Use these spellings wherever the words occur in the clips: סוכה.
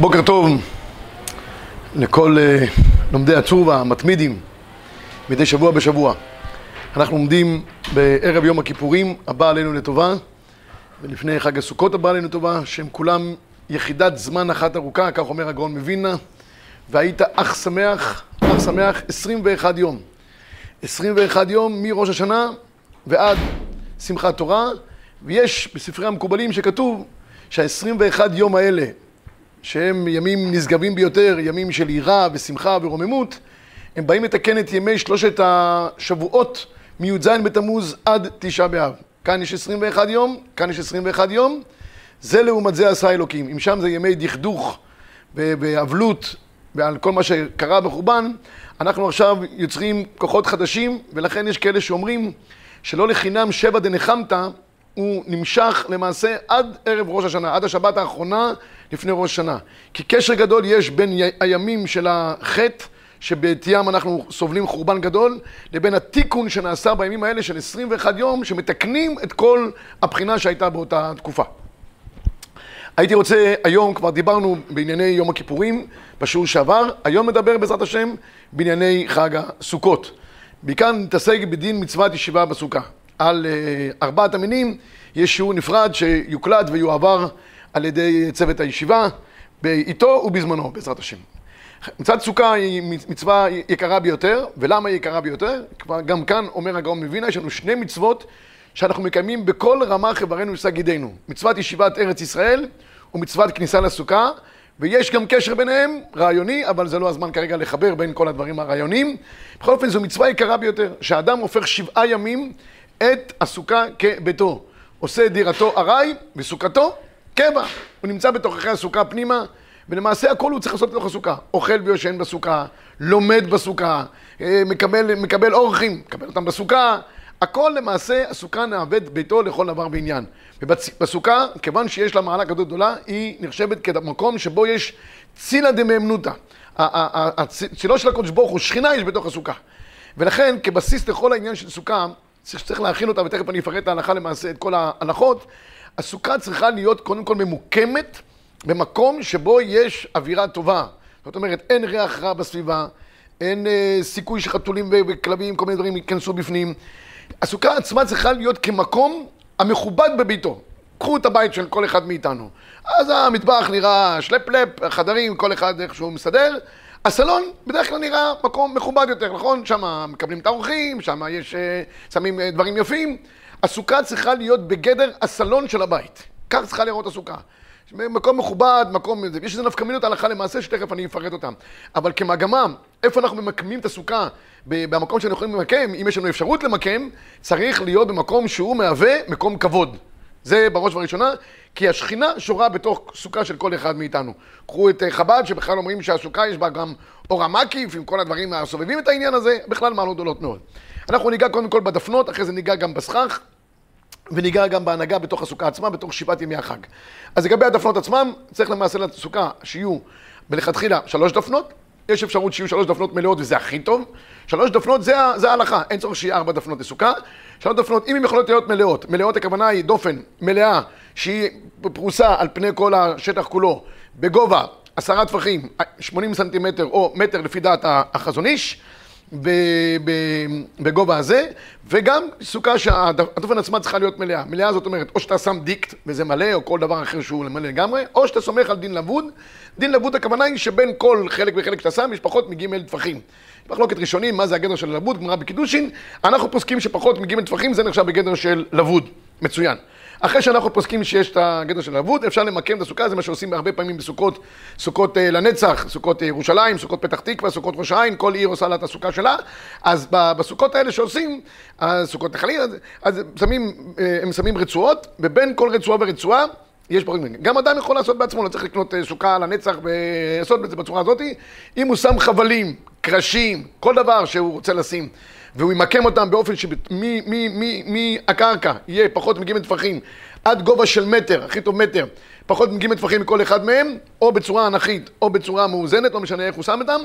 בוקר טוב לכל לומדי התשובה, המתמידים, מדי שבוע בשבוע. אנחנו עומדים בערב יום הכיפורים הבא עלינו לטובה, ולפני חג הסוכות הבא עלינו לטובה, שהם כולם יחידת זמן אחת ארוכה, כך אומר הגאון מווילנה, והיית אך שמח 21 יום. 21 יום מראש השנה ועד שמחת תורה, ויש בספרי המקובלים שכתוב שה-21 יום האלה, שהם ימים נשגבים ביותר, ימים של עירה ושמחה ורוממות, הם באים לתקן את ימי שלושת השבועות מי"ז בתמוז עד תשעה באב. כאן יש 21 יום, כאן יש 21 יום, זה לעומת זה עשה אלוקים. אם שם זה ימי דכדוך ואבלות ועל כל מה שקרה בחורבן, אנחנו עכשיו יוצרים כוחות חדשים, ולכן יש כאלה שאומרים שלא לחינם שבע דנחמתא, הוא נמשך למעשה עד ערב ראש השנה, עד השבת האחרונה לפני ראש השנה. כי קשר גדול יש בין הימים של החטא, שבעטיים אנחנו סובלים חורבן גדול, לבין התיקון שנעשה בימים האלה של 21 יום, שמתקנים את כל הבחינה שהייתה באותה תקופה. הייתי רוצה, היום כבר דיברנו בענייני יום הכיפורים, בשיעור שעבר, היום נדבר בעזרת השם בענייני חג הסוכות. בעיקר נתעסק בדין מצוות ישיבה בסוכה. על ארבעת המינים יש שיעור נפרד שיוקלט ויועבר על ידי צוות הישיבה, איתו ובזמנו, בעזרת השם. מצוות סוכה היא מצווה יקרה ביותר, ולמה היא יקרה ביותר? כבר גם כאן אומר הגאון מווילנה, יש לנו שני מצוות שאנחנו מקיימים בכל רמה חברנו ושג ידינו. מצוות ישיבת ארץ ישראל ומצוות כניסה לסוכה, ויש גם קשר ביניהם, רעיוני, אבל זה לא הזמן כרגע לחבר בין כל הדברים הרעיוניים. בכל אופן, זו מצווה יקרה ביותר, שהאדם הופך 7 ימים את הסוכה כביתו. עושה דירתו ארעי וסוכתו קבע. הוא נמצא בתוככי הסוכה פנימה, ולמעשה הכל הוא צריך לעשות בתוך הסוכה. אוכל ויושן בסוכה, לומד בסוכה, מקבל אורחים, מקבל אותם בסוכה. הכל למעשה, הסוכה נעבד ביתו לכל דבר בעניין. ובסוכה, כיוון שיש לה מעלה כזאת גדולה, היא נחשבת כמקום שבו יש צילא דמהימנותא. הצילו של הקדוש ברוך הוא, שכינה יש בתוך הסוכה. ולכן, כבסיס לכל העניין של סוכה, צריך להכין אותה, ותכף אני אפרט להלכה למעשה את כל ההלכות. הסוכה צריכה להיות קודם כל ממוקמת במקום שבו יש אווירה טובה. זאת אומרת, אין ריח רע בסביבה, אין סיכוי שחתולים וכלבים, כל מיני דברים ייכנסו בפנים. הסוכה עצמה צריכה להיות כמקום המכובד בביתו. קחו את הבית של כל אחד מאיתנו. אז המטבח נראה שלפלפ, החדרים, כל אחד איכשהו מסדר. הסלון בדרך כלל נראה מקום מכובד יותר, נכון? שם מקבלים את האורחים, שם יש, שמים דברים יפים. הסוכה צריכה להיות בגדר הסלון של הבית. כך צריכה לראות הסוכה. מקום מכובד, מקום... יש איזה נפקמינות הלכה למעשה שתכף אני אפרט אותם. אבל כמגמה, איפה אנחנו ממקמים את הסוכה במקום שאנחנו יכולים למקם, אם יש לנו אפשרות למקם, צריך להיות במקום שהוא מהווה מקום כבוד. זה בראש ובראשונה, כי השכינה שורה בתוך סוכה של כל אחד מאיתנו. קחו את חב"ד, שבכלל אומרים שהסוכה יש בה גם אור המקיף, עם כל הדברים הסובבים את העניין הזה, בכלל מעלות גדולות מאוד. אנחנו ניגע קודם כל בדפנות, אחרי זה ניגע גם בסכך, וניגע גם בהנהגה בתוך הסוכה עצמה, בתוך 7 ימי החג. אז לגבי הדפנות עצמם, צריך למעשה לסוכה שיהיו בלכתחילה 3 דפנות, יש אפשרות שיהיו 3 דפנות מלאות, וזה הכי טוב. 3 דפנות זה ההלכה, אין צורך שיהיה 4 דפנות לסוכה. 3 דפנות, אם הן יכולות להיות מלאות, מלאות הכוונה היא דופן מלאה, שהיא פרוסה על פני כל השטח כולו, בגובה 10 טפחים, 80 סנטימטר או מטר לפי דעת החזון איש, בגובה הזה, וגם סוכה שהדופן עצמה צריכה להיות מלאה. מלאה זאת אומרת, או שאתה שם דיקט וזה מלא, או כל דבר אחר שהוא מלא לגמרי, או שאתה סומך על דין לבוד. דין לבוד הכוונה היא שבין כל חלק וחלק שאתה שם יש פחות מ-ג' טפחים. מחלוקת ראשונים, מה זה הגדר של לבוד, גמרא בקידושין, אנחנו פוסקים שפחות מ-ג' טפחים זה נחשב בגדר של לבוד. מצוין. אחרי שאנחנו פוסקים שיש את הגדר של לבוד, אפשר למקם את הסוכה, זה מה שעושים הרבה פעמים בסוכות, סוכות לנצח, סוכות ירושלים, סוכות פתח תקווה, סוכות ראש העין, כל עיר עושה לה את הסוכה שלה, אז בסוכות האלה שעושים, הסוכות החליל, אז הם שמים רצועות, ובין כל רצועה ורצועה, יש פרקים. גם אדם יכול לעשות בעצמו, לא צריך לקנות סוכה לנצח ולעשות את זה בצורה הזאת, אם הוא שם חבלים, קרשים, כל דבר שהוא רוצה לשים, והוא ימקם אותם באופן שמהקרקע יהיה פחות מ-ג' טפחים עד גובה של מטר, הכי טוב מטר, פחות מ-ג' טפחים מכל אחד מהם, או בצורה אנכית או בצורה מאוזנת, לא משנה איך הוא שם אותם,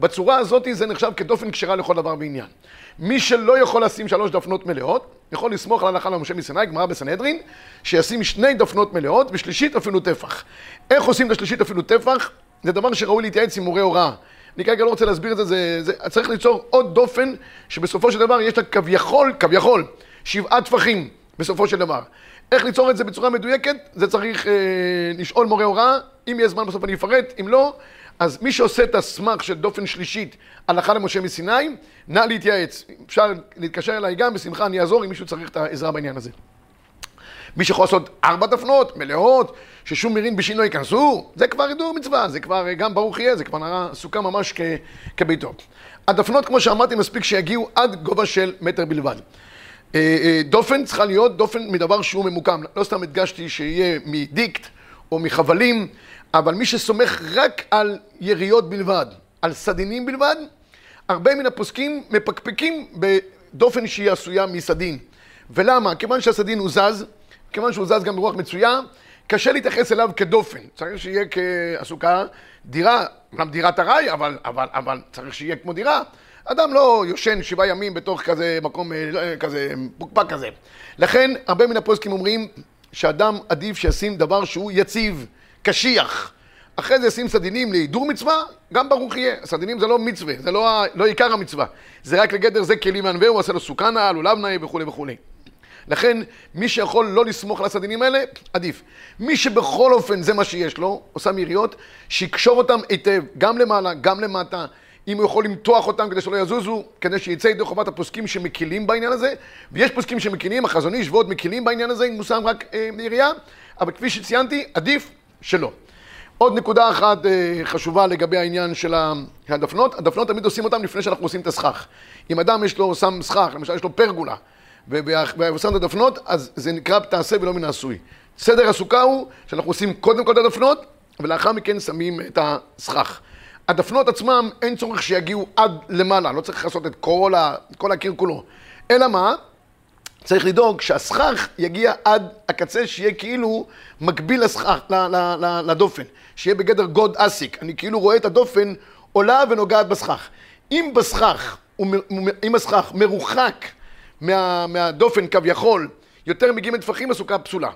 בצורה הזאת זה נחשב כדופן כשרה לכל דבר בעניין. מי שלא יכול לשים 3 דפנות מלאות, יכול לסמוך על ההלכה למשה מסיני, גמרא בסנהדרין, שישים שני דפנות מלאות ושלישית אפילו טפח. איך עושים את השלישית אפילו טפח? זה דבר שראוי להתייעץ עם מורה הוראה. אני כרגע לא רוצה להסביר את זה, צריך ליצור עוד דופן שבסופו של דבר יש לה כביכול, 7 טפחים בסופו של דבר. איך ליצור את זה בצורה מדויקת? זה צריך לשאול מורה הוראה, אם יהיה זמן בסוף אני אפרט, אם לא, אז מי שעושה את הסמך של דופן שלישית הלכה למשה מסיני, נא להתייעץ. אפשר להתקשר אליי גם, בשמחה אני אעזור אם מישהו צריך את העזרה בעניין הזה. מי שיכול לעשות 4 דפנות מלאות, ששום מירין בשין לא ייכנסו, זה כבר ידור מצווה, זה כבר גם ברוך יהיה, זה כבר נראה סוכה ממש כביתו. הדפנות, כמו שאמרתי, מספיק שיגיעו עד גובה של מטר בלבד. דופן צריכה להיות דופן מדבר שהוא ממוקם. לא סתם הדגשתי שיהיה מדיקט או מחבלים, אבל מי שסומך רק על יריות בלבד, על סדינים בלבד, הרבה מן הפוסקים מפקפקים בדופן שהיא עשויה מסדין. ולמה? כיוון שהסדין הוא זז, כיוון שהוא זז גם ברוח מצויה, קשה להתייחס אליו כדופן. צריך שיהיה כעסוקה דירה, גם דירת הרי, אבל צריך שיהיה כמו דירה. אדם לא יושן 7 ימים בתוך כזה מקום, כזה פוקפק כזה. לכן, הרבה מן הפוסקים אומרים שאדם עדיף שישים דבר שהוא יציב, קשיח. אחרי זה ישים סדינים להידור מצווה, גם ברוך יהיה. סדינים זה לא מצווה, זה לא עיקר המצווה. זה רק לגדר, זה כלים מענווה, הוא עשה לו סוכנה, לולב נאי וכו' וכו'. לכן, מי שיכול לא לסמוך על הסדינים האלה, עדיף. מי שבכל אופן זה מה שיש לו, עושה מיריות, שיקשור אותם היטב, גם למעלה, גם למטה, אם הוא יכול למתוח אותם כדי שלא יזוזו, כדי שיצא ידי חובת הפוסקים שמקילים בעניין הזה, ויש פוסקים שמקילים, החזון איש ועוד מקילים בעניין הזה, אם הוא שם רק מירייה, אבל כפי שציינתי, עדיף שלא. עוד נקודה אחת חשובה לגבי העניין של הדפנות, הדפנות תמיד עושים אותם לפני שאנחנו עושים את הסכך. אם אדם יש לו שם סכך, למשל יש לו פרגולה, והוא שם את הדפנות, אז זה נקרא תעשה ולא מן העשוי. סדר הסוכה הוא שאנחנו עושים קודם כל את הדפנות, ולאחר מכן שמים את הסכך. הדפנות עצמם אין צורך שיגיעו עד למעלה, לא צריך לעשות את כל הקיר כולו. אלא מה? צריך לדאוג שהסכך יגיע עד הקצה שיהיה כאילו מקביל לסכך, לדופן, שיהיה בגדר גוד אסיק. אני כאילו רואה את הדופן עולה ונוגעת בסכך. אם הסכך מרוחק מהדופן כביכול יותר מגיעים טפחים, הסוכה פסולה.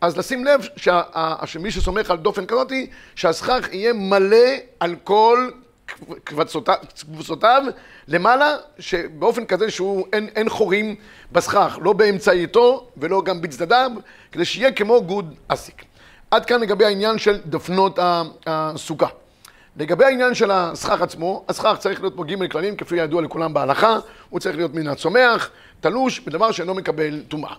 אז לשים לב שמי שסומך על דופן כזאת, שהסכך יהיה מלא על כל קבוצותיו למעלה, שבאופן כזה שהוא אין חורים בסכך, לא באמצעיתו ולא גם בצדדיו, כדי שיהיה כמו גוד אסיק. עד כאן לגבי העניין של דפנות הסוכה. לגבי העניין של הסכך עצמו, הסכך צריך להיות מוגעים לכללים, כפי ידוע לכולם בהלכה, הוא צריך להיות מן הצומח, תלוש, בדבר שאינו מקבל טומאה.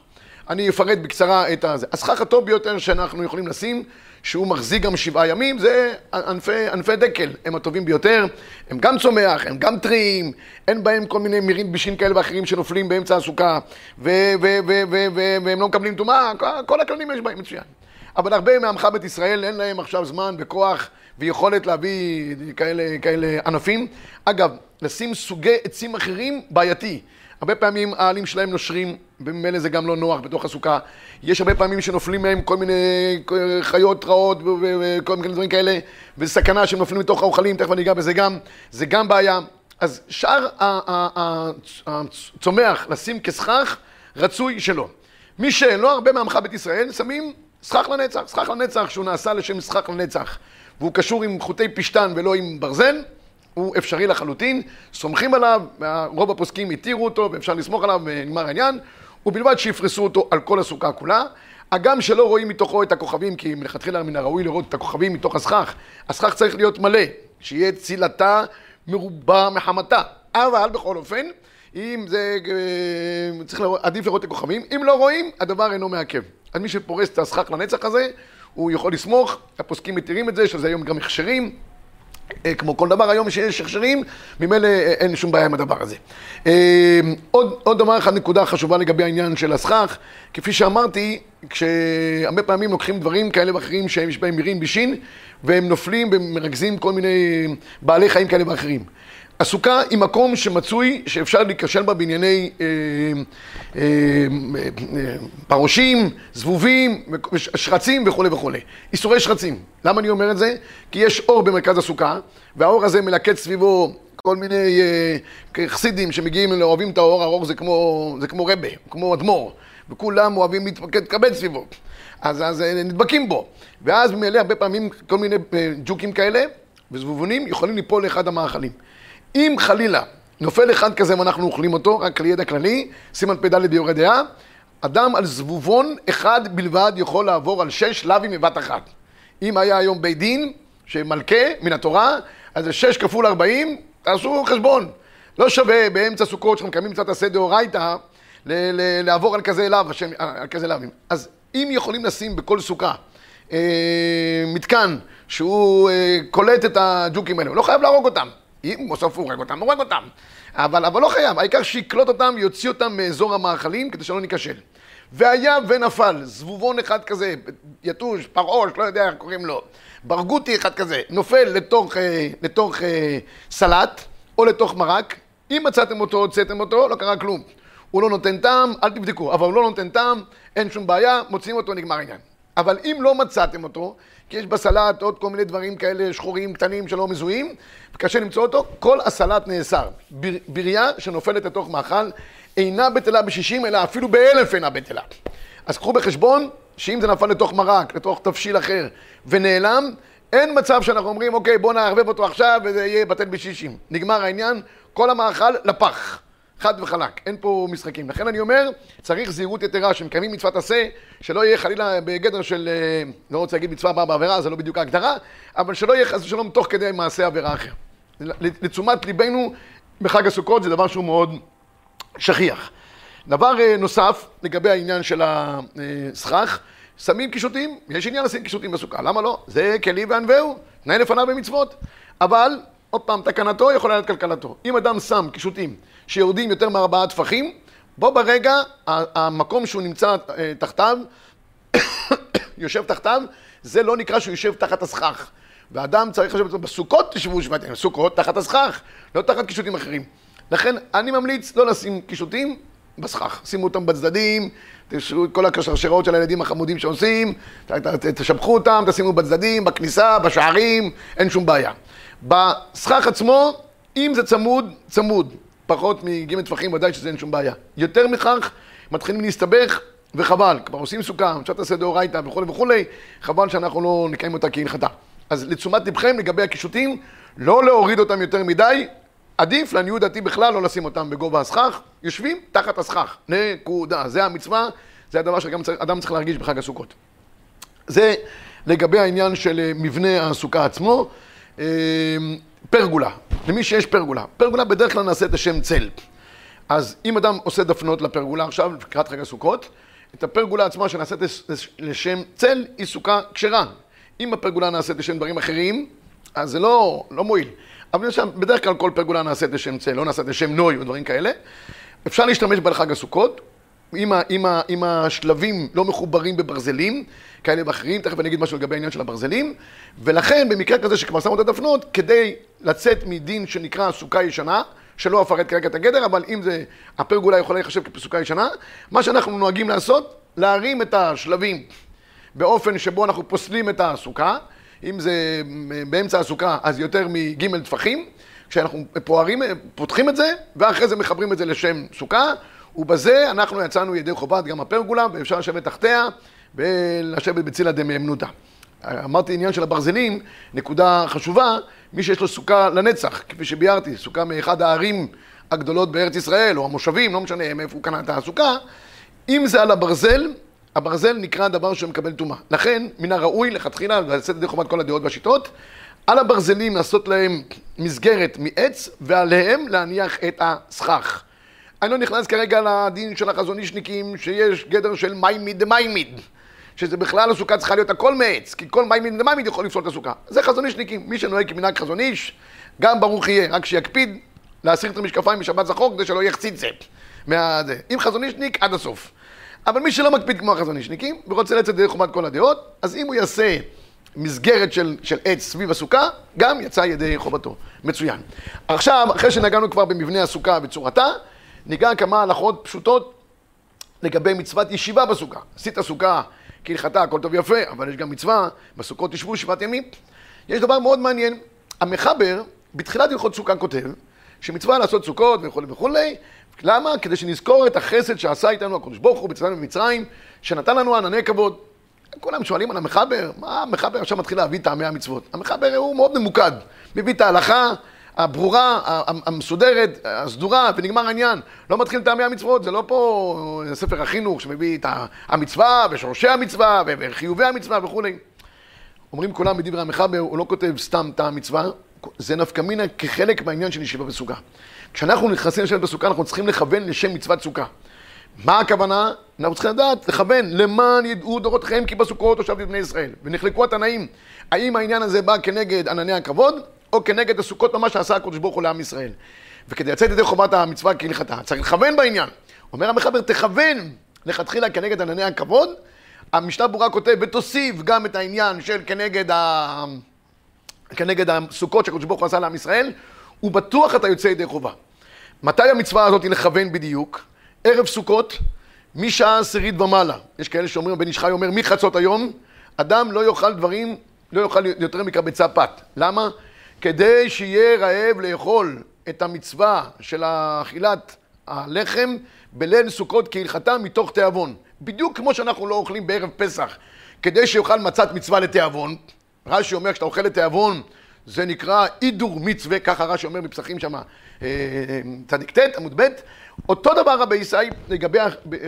אני אפרט בקצרה את זה. הסכך הטוב ביותר שאנחנו יכולים לשים, שהוא מחזיק גם 7 ימים, זה ענפי דקל, הם הטובים ביותר, הם גם צומח, הם גם טריים, אין בהם כל מיני מירים בישים כאלה ואחרים שנופלים באמצע הסוכה, והם לא מקבלים טומאה, כל הכללים יש בהם מצוין. אבל הרבה מעמך בית ישראל אין להם עכשיו זמן וכוח ויכולת להביא כאלה ענפים. אגב, לשים סוגי עצים אחרים בעייתי. הרבה פעמים העלים שלהם נושרים, וממילא זה גם לא נוח בתוך הסוכה. יש הרבה פעמים שנופלים מהם כל מיני חיות רעות וכל מיני דברים כאלה, וסכנה שהם נופלים מתוך האוכלים, תכף אני אגע בזה גם. זה גם בעיה. אז שאר הצומח לשים כסכך, רצוי שלא. מי שלא, הרבה מעמך בית ישראל שמים סכך לנצח, סכך לנצח שהוא נעשה לשם סכך לנצח, והוא קשור עם חוטי פשטן ולא עם ברזל, הוא אפשרי לחלוטין, סומכים עליו, רוב הפוסקים התירו אותו ואפשר לסמוך עליו ונגמר העניין, ובלבד שיפרסו אותו על כל הסוכה כולה. הגם שלא רואים מתוכו את הכוכבים, כי מלכתחילה מן הראוי לראות את הכוכבים מתוך הסכך, הסכך צריך להיות מלא, שיהיה צילתה מרובה מחמתה, אבל בכל אופן, אם זה צריך עדיף לראות את הכוכבים, אם לא רואים, הדבר אינו מעכב. אז מי שפורס את הסכך לנצח הזה, הוא יכול לסמוך, הפוסקים מתירים את זה, שזה היום גם הכשרים, כמו כל דבר היום שיש הכשרים, ממילא אין שום בעיה עם הדבר הזה. עוד דבר אחד, נקודה חשובה לגבי העניין של הסכך, כפי שאמרתי, כשהרבה פעמים לוקחים דברים כאלה ואחרים שהם יש בהם מירים בישין, והם נופלים ומרכזים כל מיני בעלי חיים כאלה ואחרים. הסוכה היא מקום שמצוי, שאפשר להיקשל בה בענייני פרושים, זבובים, שרצים וכו' וכו'. איסורי שרצים. למה אני אומר את זה? כי יש אור במרכז הסוכה, והאור הזה מלקט סביבו כל מיני חסידים שמגיעים לאוהבים את האור, האור זה כמו רבה, כמו אדמו"ר, וכולם אוהבים להתפקד כבד סביבו, אז נדבקים בו, ואז ממילא הרבה פעמים כל מיני ג'וקים כאלה וזבובונים יכולים ליפול לאחד המאכלים. אם חלילה נופל אחד כזה ואנחנו אוכלים אותו, רק לידע כללי, סימן פדלת ביורה דעה, אדם על זבובון אחד בלבד יכול לעבור על 6 לאווים בבת אחת. אם היה היום בית דין שמלכה מן התורה, אז זה 6 כפול 40, תעשו חשבון. לא שווה באמצע סוכות שאתם קמים קצת עשה דאורייתא לעבור על כזה לאווים. אז אם יכולים לשים בכל סוכה מתקן שהוא קולט את הג'וקים האלה, לא חייב להרוג אותם. אם בסוף הוא הורג אותם. אבל לא חייב, העיקר שיקלוט אותם, יוציא אותם מאזור המאכלים כדי שלא ניקשל. והיה ונפל, זבובון אחד כזה, יתוש, פרעוש, לא יודע איך קוראים לו, ברגותי אחד כזה, נופל לתוך סלט או לתוך מרק, אם מצאתם אותו, הוצאתם אותו, לא קרה כלום. הוא לא נותן טעם, אל תבדקו, אבל הוא לא נותן טעם, אין שום בעיה, מוציאים אותו, נגמר העניין. אבל אם לא מצאתם אותו, כי יש בסלט עוד כל מיני דברים כאלה שחורים, קטנים, שלא מזוהים, וקשה למצוא אותו, כל הסלט נאסר. ברייה שנופלת לתוך מאכל, אינה בטלה ב60, אלא אפילו ב1000 אינה בטלה. אז קחו בחשבון, שאם זה נפל לתוך מרק, לתוך תבשיל אחר, ונעלם, אין מצב שאנחנו אומרים, אוקיי, בוא נערבב אותו עכשיו, וזה יהיה בטל ב60. נגמר העניין, כל המאכל לפח. חד וחלק, אין פה משחקים. לכן אני אומר, צריך זהירות יתרה, שמקיימים מצוות עשה, שלא יהיה חלילה בגדר של, לא רוצה להגיד מצווה באה בעבירה, זה לא בדיוק ההגדרה, אבל שלא יהיה חס ושלום תוך כדי מעשה עבירה אחר. לתשומת ליבנו, בחג הסוכות זה דבר שהוא מאוד שכיח. דבר נוסף, לגבי העניין של הסכך, שמים קישוטים, יש עניין לשים קישוטים בסוכה, למה לא? זה כלי וענווהו, תנאי לפניו במצוות, אבל עוד פעם, תקנתו יכולה להיות כלכלתו. אם אדם שם קישוטים שיורדים יותר מ4 טפחים, בו ברגע המקום שהוא נמצא תחתיו, יושב תחתיו, זה לא נקרא שהוא יושב תחת הסכך. ואדם צריך לשבת בסוכות תשבו שבעתיים, סוכות תחת הסכך, לא תחת קישוטים אחרים. לכן אני ממליץ לא לשים קישוטים בסכך. שימו אותם בצדדים, תשאו את כל השרשראות של הילדים החמודים שעושים, תשבחו אותם, תשימו בצדדים, בכניסה, בשערים, אין שום בעיה. בסכך עצמו, אם זה צמוד, צמוד. פחות מג' טפחים, ודאי שזה אין שום בעיה. יותר מכך, מתחילים להסתבך, וחבל. כבר עושים סוכה, שעת עשה דאורייתא וכולי, חבל שאנחנו לא נקיים אותה כהלכתה. אז לתשומת לבכם, לגבי הקישוטים, לא להוריד אותם יותר מדי, עדיף לעניות דעתי בכלל לא לשים אותם בגובה הסכך, יושבים תחת הסכך, נקודה. זה המצווה, זה הדבר שגם אדם צריך להרגיש בחג הסוכות. זה לגבי העניין של מבנה הסוכה עצמו. פרגולה, למי שיש פרגולה. פרגולה בדרך כלל נעשה את השם צל. אז אם אדם עושה דפנות לפרגולה עכשיו, לקראת חג הסוכות, את הפרגולה עצמה שנעשית לשם צל, היא סוכה כשרה. אם הפרגולה נעשית לשם דברים אחרים, אז זה לא מועיל. אבל בדרך כלל כל פרגולה נעשית לשם צל, לא נעשית לשם נוי או דברים כאלה. אפשר להשתמש בה לחג הסוכות, אם השלבים לא מחוברים בברזלים, כאלה ואחרים, תכף אני אגיד משהו לגבי העניין של הברזלים, ולכן במקרה כזה שכבר שמו את הדפנות, כדי לצאת מדין שנקרא סוכה ישנה, שלא אפרט כרגע את הגדר, אבל אם זה, הפרגולה יכולה להיחשב כסוכה ישנה, מה שאנחנו נוהגים לעשות, להרים את השלבים באופן שבו אנחנו פוסלים את הסוכה, אם זה באמצע הסוכה, אז יותר מג' טפחים, כשאנחנו פותחים את זה, ואחרי זה מחברים את זה לשם סוכה, ובזה אנחנו יצאנו ידי חובת גם הפרגולה, ואפשר לשבת תחתיה ולשבת בצילה דמאמנותא. אמרתי עניין של הברזלים, נקודה חשובה, מי שיש לו סוכה לנצח, כפי שביארתי, סוכה מאחד הערים הגדולות בארץ ישראל, או המושבים, לא משנה מאיפה הוא קנה את הסוכה, אם זה על הברזל, הברזל נקרא דבר שמקבל טומאה. לכן, מן הראוי לכתחילה, לצאת ידי חובת כל הדעות והשיטות, על הברזלים לעשות להם מסגרת מעץ, ועליהם להניח את הסכך. אני לא נכנס כרגע לדין של החזונישניקים, שיש גדר של מיימיד דמיימיד, שזה בכלל הסוכה צריכה להיות הכל מעץ, כי כל מיימיד דמיימיד יכול לפסול את הסוכה. זה חזונישניקים, מי שנוהג כמנהג חזוניש, גם ברוך יהיה, רק שיקפיד להסיר את המשקפיים בשבת זכור, כדי שלא יחצית זה. אם חזונישניק, עד הסוף. אבל מי שלא מקפיד כמו החזונישניקים, ורוצה לצאת דרך חומת כל הדעות, אז אם הוא יעשה מסגרת של עץ סביב הסוכה, גם יצא ידי חובתו. מצוין. עכשיו, אחרי שנגענו כבר במבנה הסוכה בצורתה, ניגע כמה הלכות פשוטות לגבי מצוות ישיבה בסוכה. עשית סוכה כהלכתה, הכל טוב יפה, אבל יש גם מצווה, בסוכות תשבו 7 ימים. יש דבר מאוד מעניין, המחבר בתחילת הלכות סוכה כותב שמצווה לעשות סוכות וכו' וכו'. למה? כדי שנזכור את החסד שעשה איתנו הקדוש ברוך הוא בצאתנו ממצרים, שנתן לנו ענני כבוד. כולם שואלים על המחבר, מה המחבר עכשיו מתחיל להביא טעמי המצוות? המחבר הוא מאוד ממוקד, מביא את ההלכה הברורה, המסודרת, הסדורה, ונגמר העניין. לא מתחיל טעמי המצוות, זה לא פה ספר החינוך שמביא את המצווה ושורשי המצווה וחיובי המצווה וכו'. אומרים כולם בדברי המחבר, הוא לא כותב סתם טעם מצווה, זה נפקא מינה כחלק מהעניין של ישיבה בסוכה. כשאנחנו נכנסים לשבת בסוכה, אנחנו צריכים לכוון לשם מצוות סוכה. מה הכוונה? אנחנו צריכים לדעת, לכוון, למען ידעו דורותיכם כי בסוכות הושבתי את בני ישראל. ונחלקו התנאים, האם העניין הזה בא כנגד ענני הכבוד, או כנגד הסוכות ממש שעשה הקדוש ברוך הוא לעם ישראל. וכדי לצאת ידי חובת המצווה כהלכתה, צריך לכוון בעניין. אומר המחבר, תכוון לכתחילה כנגד ענני הכבוד. המשנה ברורה כותב, ותוסיף גם את העניין של כנגד הסוכות שהקדוש ברוך הוא עשה לעם ישראל, ובטוח אתה יוצא ידי חובה. מתי המצווה הזאת היא לכוון בדיוק? ערב סוכות, משעה 10 ומעלה. יש כאלה שאומרים, בן איש חי אומר, מחצות היום, אדם לא יאכל דברים, לא יאכל יותר מקבצה פת. למה? כדי שיהיה רעב לאכול את המצווה של אכילת הלחם בליל סוכות כהלכתה מתוך תיאבון. בדיוק כמו שאנחנו לא אוכלים בערב פסח. כדי שיאכל מצת מצווה לתיאבון, רש"י אומר, כשאתה אוכל לתיאבון, זה נקרא אידור מצווה, ככה רש"י אומר בפסחים שם, צדיקטט, עמוד ב'. אותו דבר רבי ישראל לגבי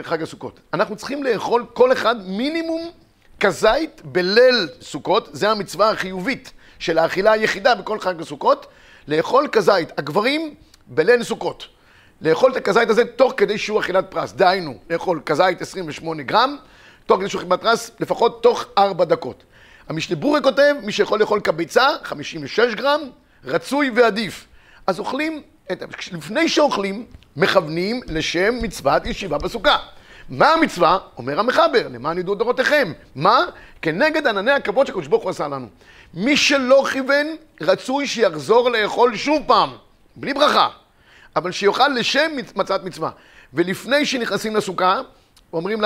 חג הסוכות. אנחנו צריכים לאכול כל אחד מינימום כזית בליל סוכות, זה המצווה החיובית של האכילה היחידה בכל חג הסוכות, לאכול כזית, הגברים בליל סוכות. לאכול את הכזית הזה תוך כדי שהוא אכילת פרס, דהיינו, לאכול כזית 28 גרם, תוך כדי שהוא אכילת פרס, לפחות תוך 4 דקות. המשנה ברורה כותב, מי שיכול לאכול כביצה, 56 גרם, רצוי ועדיף. אז אוכלים, לפני שאוכלים, מכוונים לשם מצוות ישיבה בסוכה. מה המצווה? אומר המחבר, למען ידעו דורותיכם. מה? כנגד ענני הכבוד שהקדוש ברוך הוא עשה לנו. מי שלא כיוון, רצוי שיחזור לאכול שוב פעם, בלי ברכה, אבל שיאכל לשם מצוות מצווה. ולפני שנכנסים לסוכה, אומרים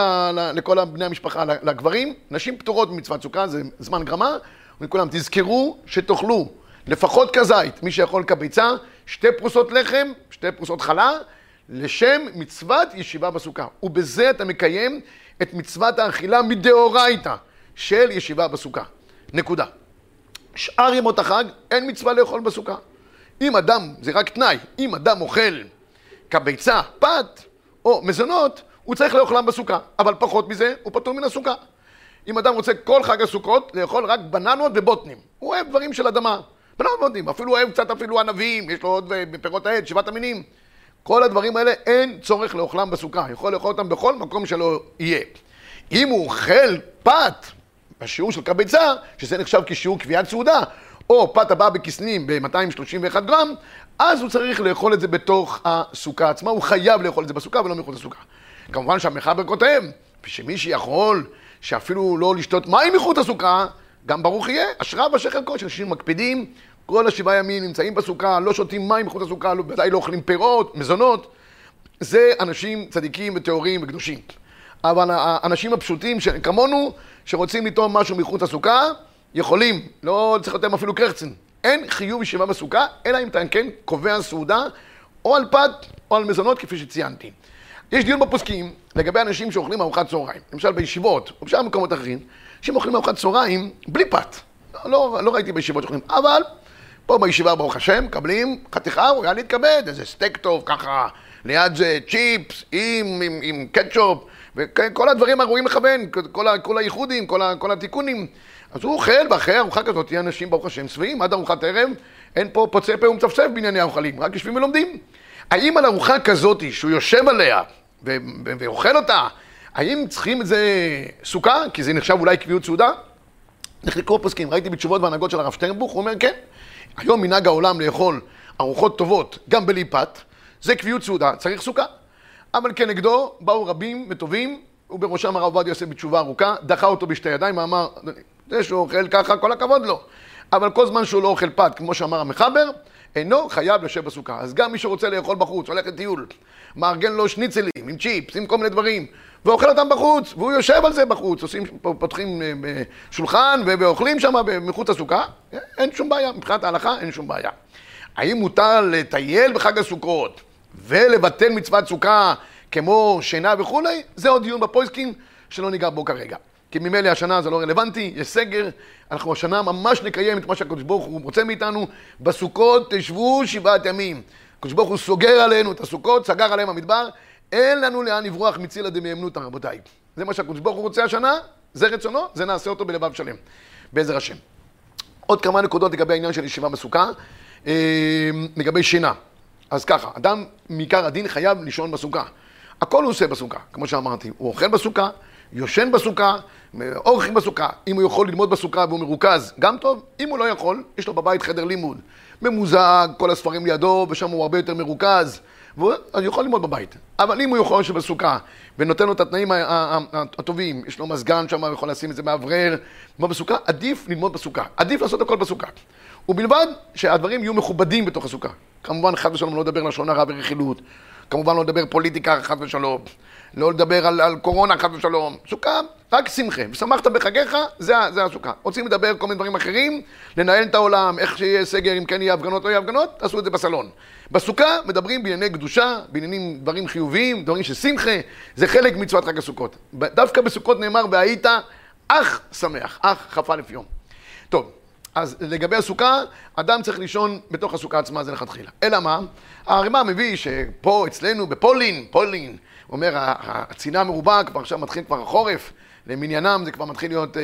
לכל בני המשפחה, לגברים, נשים פטורות במצוות סוכה, זה זמן גרמה, וכולם תזכרו שתאכלו לפחות כזית, מי שיכול כביצה, 2 פרוסות לחם, 2 פרוסות חלה, לשם מצוות ישיבה בסוכה. ובזה אתה מקיים את מצוות האכילה מדאורייתא של ישיבה בסוכה. נקודה. שאר ימות החג, אין מצווה לאכול בסוכה. אם אדם, זה רק תנאי, אם אדם אוכל כביצה, פת או מזונות, הוא צריך לאוכלם בסוכה, אבל פחות מזה, הוא פטור מן הסוכה. אם אדם רוצה כל חג הסוכות, לאכול רק בננות ובוטנים. הוא אוהב דברים של אדמה. בננות ובוטנים, אפילו אוהב קצת אפילו ענבים, יש לו עוד פירות העד, 7 המינים. כל הדברים האלה אין צורך לאוכלם בסוכה. יכול לאכול אותם בכל מקום שלא יהיה. אם הוא אוכל פת בשיעור של קביצה, שזה נחשב כשיעור קביעת סעודה, או פת הבאה בכיסנים ב-231 גרם, אז הוא צריך לאכול את זה בתוך הסוכה עצמה. הוא חייב לאכול את זה בסוכה ולא מחוץ לסוכה. כמובן שהמחבר כותב, שמי שיכול, שאפילו לא לשתות מים מחוץ לסוכה, גם ברוך יהיה, אשריו ואשרי חלקו, אנשים מקפידים, כל 7 ימים נמצאים בסוכה, לא שותים מים מחוץ לסוכה, בוודאי לא אוכלים פירות, מזונות, זה אנשים צדיקים וטהורים וקדושים. אבל האנשים הפשוטים כמונו, שרוצים לטעום משהו מחוץ לסוכה, יכולים, לא צריך לתאם אפילו קרחצן. אין חיוב ישיבה בסוכה, אלא אם כן קובע סעודה, או על פת או על מזונות, כפי שציינתי. יש דיון בפוסקים לגבי אנשים שאוכלים ארוחת צהריים, למשל בישיבות או בשאר מקומות אחרים, שאוכלים ארוחת צהריים בלי פת. לא ראיתי בישיבות שאוכלים, אבל פה בישיבה ברוך השם, קבלים חתיכה, הוא היה להתכבד, איזה סטייק טוב ככה, ליד זה צ'יפס, עם קטשופ, וכל הדברים הראויים לכוון, כל הייחודים, כל התיקונים. אז הוא אוכל, ואחרי ארוחה כזאת תהיה אנשים ברוך השם שבעים, עד ארוחת ערב, אין פה פוצה פה ומצפצף בענייני האוכלים, רק יושבים ולומדים. האם על ארוחה כזאת שהוא יושב עליה ואוכל אותה, האם צריכים את זה סוכה? כי זה נחשב אולי קביעות סעודה? נחלקו פוסקים, ראיתי בתשובות והנהגות של הרב שטרנבוך, הוא אומר כן, היום מנהג העולם לאכול ארוחות טובות גם בלי פת, זה קביעות סעודה, צריך סוכה. אבל כנגדו באו רבים וטובים, ובראשם הרב עובדיה יוסף בתשובה ארוכה, דחה אותו בשתי ידיים ואמר, זה שהוא אוכל ככה, כל הכבוד לו. אבל כל זמן שהוא לא אוכל פת, כמו שאמר המחבר, אינו חייב לשבת בסוכה. אז גם מי שרוצה לאכול בחוץ, הולך לטיול, מארגן לו שניצלים עם צ'יפס, עם כל מיני דברים, ואוכל אותם בחוץ, והוא יושב על זה בחוץ, פותחים שולחן ואוכלים שם מחוץ לסוכה, אין שום בעיה, מבחינת ההלכה אין שום בעיה. האם מותר לטייל בחג הסוכות ולבטל מצוות סוכה כמו שינה וכולי? זה עוד דיון בפויסקים שלא ניגע בו כרגע. כי ממילא השנה זה לא רלוונטי, יש סגר, אנחנו השנה ממש נקיים את מה שהקדוש ברוך הוא רוצה מאיתנו. בסוכות תשבו 7 ימים. הקדוש ברוך הוא סוגר עלינו את הסוכות, סגר עליהם המדבר, אין לנו לאן לברוח מצילה דמימנותא, רבותיי. זה מה שהקדוש ברוך הוא רוצה השנה, זה רצונו, זה נעשה אותו בלבב שלם, בעזר השם. עוד כמה נקודות לגבי העניין של ישיבה בסוכה, לגבי שינה. אז ככה, אדם מעיקר הדין חייב לישון בסוכה. הכל הוא עושה בסוכה, כמו שאמרתי, הוא אוכל בסוכה, יושן בסוכה, אורחים בסוכה. אם הוא יכול ללמוד בסוכה והוא מרוכז, גם טוב. אם הוא לא יכול, יש לו בבית חדר לימוד, ממוזג, כל הספרים לידו, ושם הוא הרבה יותר מרוכז, והוא יכול ללמוד בבית. אבל אם הוא יכול שבסוכה, ונותן לו את התנאים הטובים, יש לו מזגן שם, הוא יכול לשים את זה מאוורר, כמו בסוכה, עדיף ללמוד בסוכה, עדיף לעשות הכל בסוכה. ובלבד שהדברים יהיו מכובדים בתוך הסוכה. כמובן, חד ושלום, לא לדבר לשון הרע ורכילות. כמובן, לא לדבר פוליטיקה, חד ושלום. לא לדבר על קורונה, חד ושלום. סוכה, רק שמחה. ושמחת בחגיך, זה הסוכה. רוצים לדבר כל מיני דברים אחרים, לנהל את העולם, איך שיהיה סגר, אם כן יהיה הפגנות, לא יהיה הפגנות, תעשו את זה בסלון. בסוכה מדברים בענייני קדושה, בעניינים דברים חיוביים, דברים של שמחה. זה חלק מצוות חג הסוכות. דווקא בסוכות נאמר, והיית אך שמח, אך חפף יום. טוב. אז לגבי הסוכה, אדם צריך לישון בתוך הסוכה עצמה, זה לכתחילה. אלא מה? הרמ"א מביא שפה אצלנו, בפולין, פולין, אומר, הצינה מרובה, כבר עכשיו מתחיל כבר החורף, למניינם זה כבר מתחיל להיות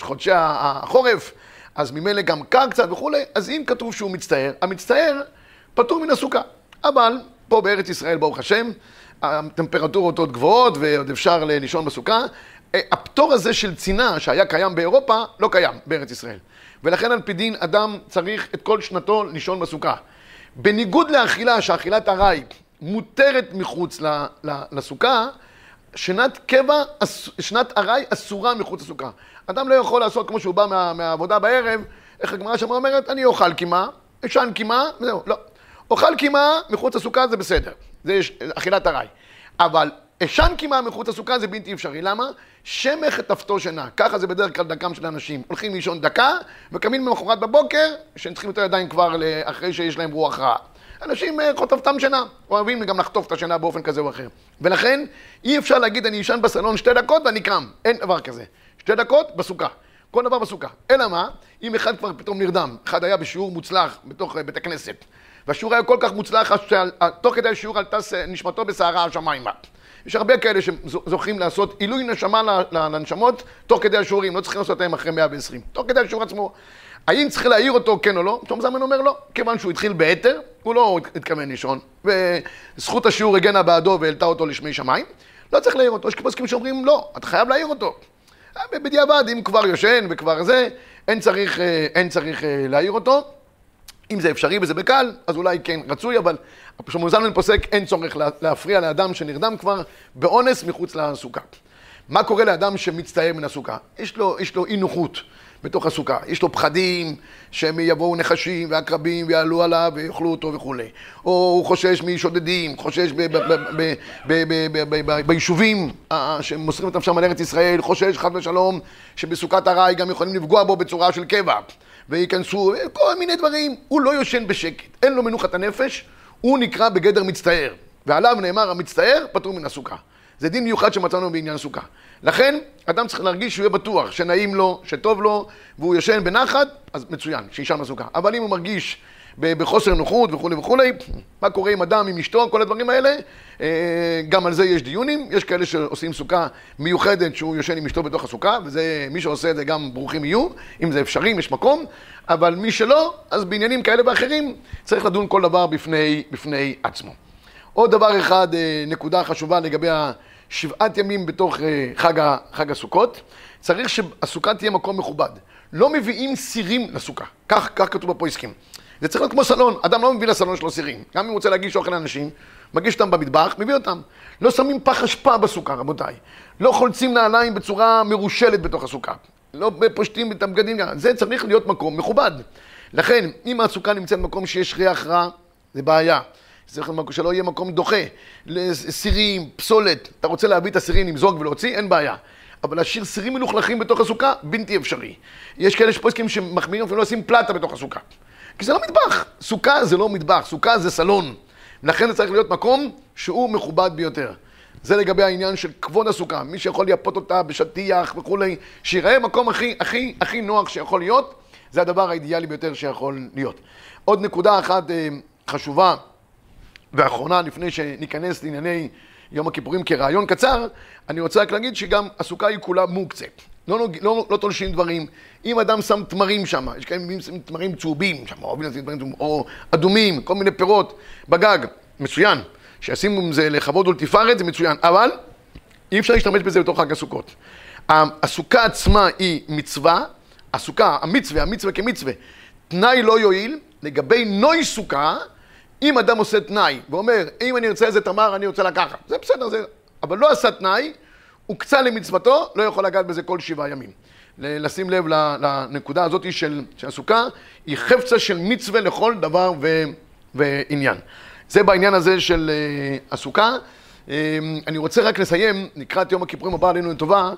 חודשי החורף, אז ממילא גם קר קצת וכולי, אז אם כתוב שהוא מצטער, המצטער פטור מן הסוכה. אבל פה בארץ ישראל, ברוך השם, הטמפרטורות עוד גבוהות ועוד אפשר לישון בסוכה, הפטור הזה של צינה שהיה קיים באירופה, לא קיים בארץ ישראל. ולכן על פי דין אדם צריך את כל שנתו לישון בסוכה. בניגוד לאכילה, שאכילת ארעי מותרת מחוץ לסוכה, שנת קבע, שנת ארעי אסורה מחוץ לסוכה. אדם לא יכול לעשות כמו שהוא בא מהעבודה בערב, איך הגמרא שם אומרת, אני אוכל קימה, אשן קימה, וזהו, לא. אוכל קימה מחוץ לסוכה זה בסדר, זה אכילת ארעי. אבל אשן קימה מחוץ לסוכה זה בלתי אפשרי. למה? שמח את תפתו שינה. ככה זה בדרך כלל דקם של אנשים. הולכים לישון דקה, וקמים למחרת בבוקר, שהם צריכים יותר ידיים כבר אחרי שיש להם רוח רעה. אנשים חוטפתם שינה. אוהבים גם לחטוף את השינה באופן כזה או אחר. ולכן אי אפשר להגיד, אני ישן בסלון 2 דקות ואני קם. אין דבר כזה. 2 דקות בסוכה. כל דבר בסוכה. אלא מה? אם אחד כבר פתאום נרדם, אחד היה בשיעור מוצלח בתוך בית הכנסת, והשיעור היה כל כך מוצלח, תוך כדי השיעור עלתה נשמתו בסערה השמיימה. יש הרבה כאלה שזוכים לעשות עילוי נשמה לנשמות תוך כדי השיעורים, לא צריכים לעשות להם אחרי 120, תוך כדי השיעור עצמו. האם צריך להעיר אותו כן או לא? פתאום זמן אומר לא, כיוון שהוא התחיל ביתר, הוא לא התכוון לישון, וזכות השיעור הגנה בעדו והעלתה אותו לשמי שמיים, לא צריך להעיר אותו. יש פוסקים שאומרים לא, אתה חייב להעיר אותו. בדיעבד, אם כבר יושן וכבר זה, אין צריך להעיר אותו. אם זה אפשרי וזה בקל, אז אולי כן רצוי, אבל שמוזלמן פוסק, אין צורך להפריע לאדם שנרדם כבר באונס מחוץ לסוכה. מה קורה לאדם שמצטער מן הסוכה? יש לו אי נוחות בתוך הסוכה, יש לו פחדים שהם יבואו נחשים ועקרבים ויעלו עליו ויאכלו אותו וכולי. או הוא חושש משודדים, חושש ביישובים שמוסרים אותם שם על ארץ ישראל, חושש חד ושלום שבסוכת הרי גם יכולים לפגוע בו בצורה של קבע. וייכנסו כל מיני דברים, הוא לא יושן בשקט, אין לו מנוחת הנפש, הוא נקרא בגדר מצטער, ועליו נאמר המצטער פטור מן הסוכה. זה דין מיוחד שמצאנו בעניין סוכה. לכן אדם צריך להרגיש שהוא יהיה בטוח, שנעים לו, שטוב לו, והוא יושן בנחת, אז מצוין, שישן בסוכה. אבל אם הוא מרגיש בחוסר נוחות וכו' וכו', מה קורה עם אדם, עם אשתו, כל הדברים האלה, גם על זה יש דיונים. יש כאלה שעושים סוכה מיוחדת שהוא יושן עם אשתו בתוך הסוכה, וזה, מי שעושה את זה גם ברוכים יהיו, אם זה אפשרי, אם יש מקום, אבל מי שלא, אז בעניינים כאלה ואחרים צריך לדון כל דבר בפני עצמו. עוד דבר אחד, נקודה חשובה לגבי 7 ימים בתוך חג הסוכות, צריך שהסוכה תהיה מקום מכובד. לא מביאים סירים לסוכה, כך כתוב בפוסקים. זה צריך להיות כמו סלון, אדם לא מביא לסלון שלו סירים. גם אם הוא רוצה להגיש אוכל לאנשים, מגיש אותם במטבח, מביא אותם. לא שמים פח אשפה בסוכה, רבותיי. לא חולצים נעליים בצורה מרושלת בתוך הסוכה. לא פושטים את הבגדים, זה צריך להיות מקום מכובד. לכן, אם הסוכה נמצאת במקום שיש ריח רע, זה בעיה. צריך שלא יהיה מקום דוחה, סירים, פסולת. אתה רוצה להביא את הסירים, למזוג ולהוציא, אין בעיה. אבל להשאיר סירים מלוכלכים בתוך הסוכה, בלתי אפשרי. יש כאלה שפוסקים שמחמירים ולא עושים פלטה בתוך הסוכה. כי זה לא מטבח. סוכה זה לא מטבח, סוכה זה סלון. לכן זה צריך להיות מקום שהוא מכובד ביותר. זה לגבי העניין של כבוד הסוכה. מי שיכול ליפות אותה בשטיח וכולי, שיראה מקום הכי נוח שיכול להיות, זה הדבר האידיאלי ביותר שיכול להיות. עוד נקודה אחת חשובה ואחרונה, לפני שניכנס לענייני יום הכיפורים כרעיון קצר, אני רוצה רק להגיד שגם הסוכה היא כולה מוקצה. לא תולשים דברים. אם אדם שם תמרים שם, יש כאלה שם תמרים צהובים שם, או אדומים, כל מיני פירות בגג, מצוין. שישימו עם זה לכבוד ולתפארת, זה מצוין. אבל אי אפשר להשתמש בזה בתוך חג הסוכות. הסוכה עצמה היא מצווה, הסוכה, המצווה כמצווה. תנאי לא יועיל, לגבי נוי סוכה, אם אדם עושה תנאי ואומר, אם אני ארצה איזה תמר, אני רוצה לקחת. זה בסדר, זה... אבל לא עשה תנאי, הוא קצה למצוותו, לא יכול לגעת בזה כל 7 ימים. לשים לב לנקודה הזאת של הסוכה, היא חפצה של מצווה לכל דבר ועניין. זה בעניין הזה של הסוכה. אני רוצה רק לסיים, לקראת יום הכיפורים הבא עלינו לטובה,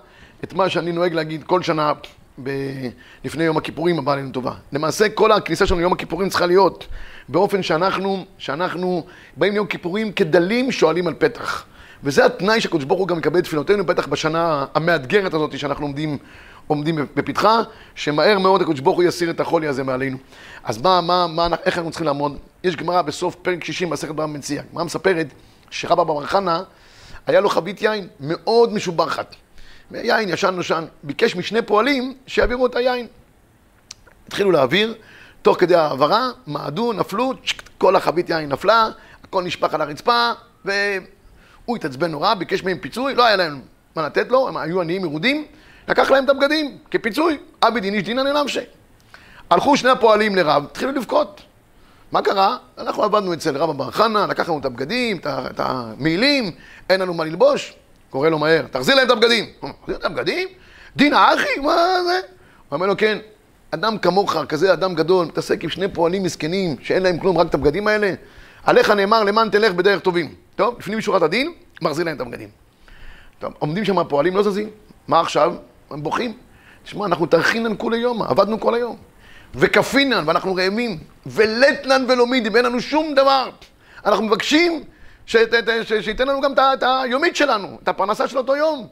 את מה שאני נוהג להגיד כל שנה לפני יום הכיפורים הבא עלינו לטובה. למעשה כל הכניסה שלנו ליום הכיפורים צריכה להיות באופן שאנחנו באים ליום כיפורים כדלים שואלים על פתח. וזה התנאי שהקדוש ברוך הוא גם מקבל תפילותינו, בטח בשנה המאתגרת הזאת שאנחנו עומדים בפתחה, שמהר מאוד הקדוש ברוך הוא יסיר את החולי הזה מעלינו. אז איך אנחנו צריכים לעמוד? יש גמרא בסוף פרק 60 מסכת בבא מציעא. גמרא מספרת שרבא בר חנא היה לו חבית יין מאוד משובחת. יין ישן נושן, ביקש משני פועלים שיעבירו את היין. התחילו להעביר, תוך כדי העברה, מעדו, נפלו, כל החבית יין נפלה, הכל נשפך על הרצפה, הוא התעצבן נורא, ביקש מהם פיצוי, לא היה להם מה לתת לו, הם היו עניים מרודים, לקח להם את הבגדים כפיצוי, אבי דין איש דינן אל נפשי. הלכו שני הפועלים לרב, התחילו לבכות. מה קרה? אנחנו עבדנו אצל רבא בר חנא, לקח לנו את הבגדים, את המעילים, אין לנו מה ללבוש, קורא לו מהר, תחזיר להם את הבגדים. תחזיר את הבגדים? דינא אחי, מה זה? הוא אומר לו, כן, אדם כמוך, כזה אדם גדול, מתעסק עם שני פועלים מסכנים, שאין להם כלום, רק את הבגדים האלה. עליך נאמר, למען תלך בדרך טובים. טוב, לפנים משורת הדין, מחזיר להם את הבגדים. טוב, עומדים שם הפועלים, לא זזים. מה עכשיו? הם בוכים. תשמע, אנחנו תרחינן כל היום, עבדנו כל היום. וכפינן, ואנחנו רעמים. ולטנן ולומידים, אין לנו שום דבר. אנחנו מבקשים שייתן לנו גם את היומית שלנו, את הפרנסה של אותו יום.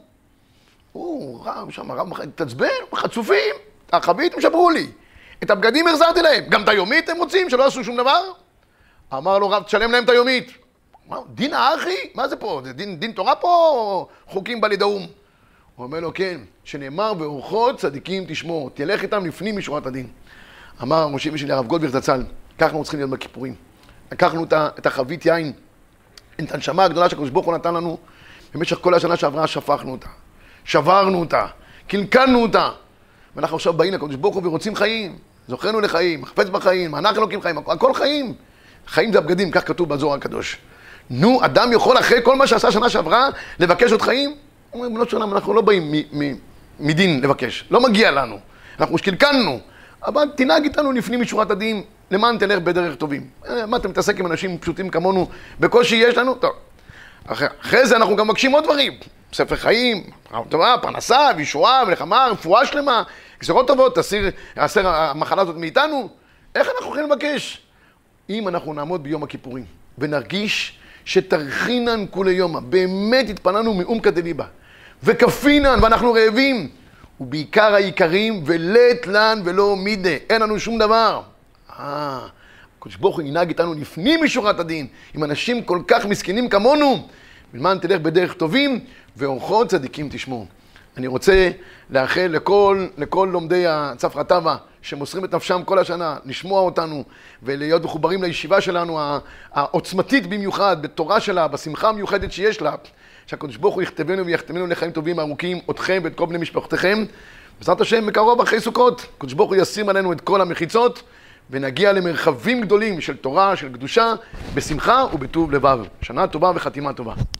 רב שם, הרב תצבן, חצופים. את החבית הם שברו לי. את הבגדים הרזרתי להם. גם את היומית הם רוצים, שלא עשו שום דבר. אמר לו רב, תשלם להם את היומית. דין האחי? מה זה פה? זה דין תורה פה או חוקים בעלי דאום? הוא אומר לו, כן, שנאמר ואורחות צדיקים תשמור, תלך איתם לפנים משורת הדין. אמר משה אבא שלי, הרב גולדברג זצ"ל, כך אנחנו צריכים להיות בכיפורים. לקחנו את החבית יין, את הנשמה הגדולה שהקדוש ברוך הוא נתן לנו, במשך כל השנה שעברה שפכנו אותה, שברנו אותה, קלקלנו אותה, ואנחנו עכשיו באים לקדוש ברוך הוא ורוצים חיים, זוכרנו לחיים, חפץ בחיים, אנחנו לוקחים חיים, הכל חיים. חיים זה הבגדים, כך כתוב בזוהר הקדוש. נו, אדם יכול אחרי כל מה שעשה שנה שעברה לבקש עוד חיים? אומרים, לא שולם, אנחנו לא באים מדין לבקש, לא מגיע לנו, אנחנו שקלקלנו, אבל תנהג איתנו לפנים משורת הדין, למען תלך בדרך טובים. מה, אתה מתעסק עם אנשים פשוטים כמונו, בקושי יש לנו? טוב. אחרי זה אנחנו גם מקשים עוד דברים, ספר חיים, פרנסה, וישועה, ולחמה, רפואה שלמה, גזרות טובות, תסיר המחלה הזאת מאיתנו. איך אנחנו יכולים לבקש? אם אנחנו נעמוד ביום הכיפורים ונרגיש שתרחינן כולי יומא, באמת התפננו מעומקא דליבא, וכפינן ואנחנו רעבים, ובעיקר העיקרים ולט לן ולא מידה, אין לנו שום דבר. הקדוש ברוך הוא ינהג איתנו לפנים משורת הדין, עם אנשים כל כך מסכנים כמונו, למען תלך בדרך טובים ואורחות צדיקים תשמור. אני רוצה לאחל לכל לומדי צפרא טבא שמוסרים את נפשם כל השנה, לשמוע אותנו ולהיות מחוברים לישיבה שלנו העוצמתית במיוחד, בתורה שלה, בשמחה המיוחדת שיש לה, שהקדוש ברוך הוא יכתבנו ויחתמנו לחיים טובים ארוכים, אתכם ואת כל בני משפחתכם. בעזרת השם, מקרוב אחרי סוכות, הקדוש ברוך הוא ישים עלינו את כל המחיצות ונגיע למרחבים גדולים של תורה, של קדושה, בשמחה ובטוב לבב. שנה טובה וחתימה טובה.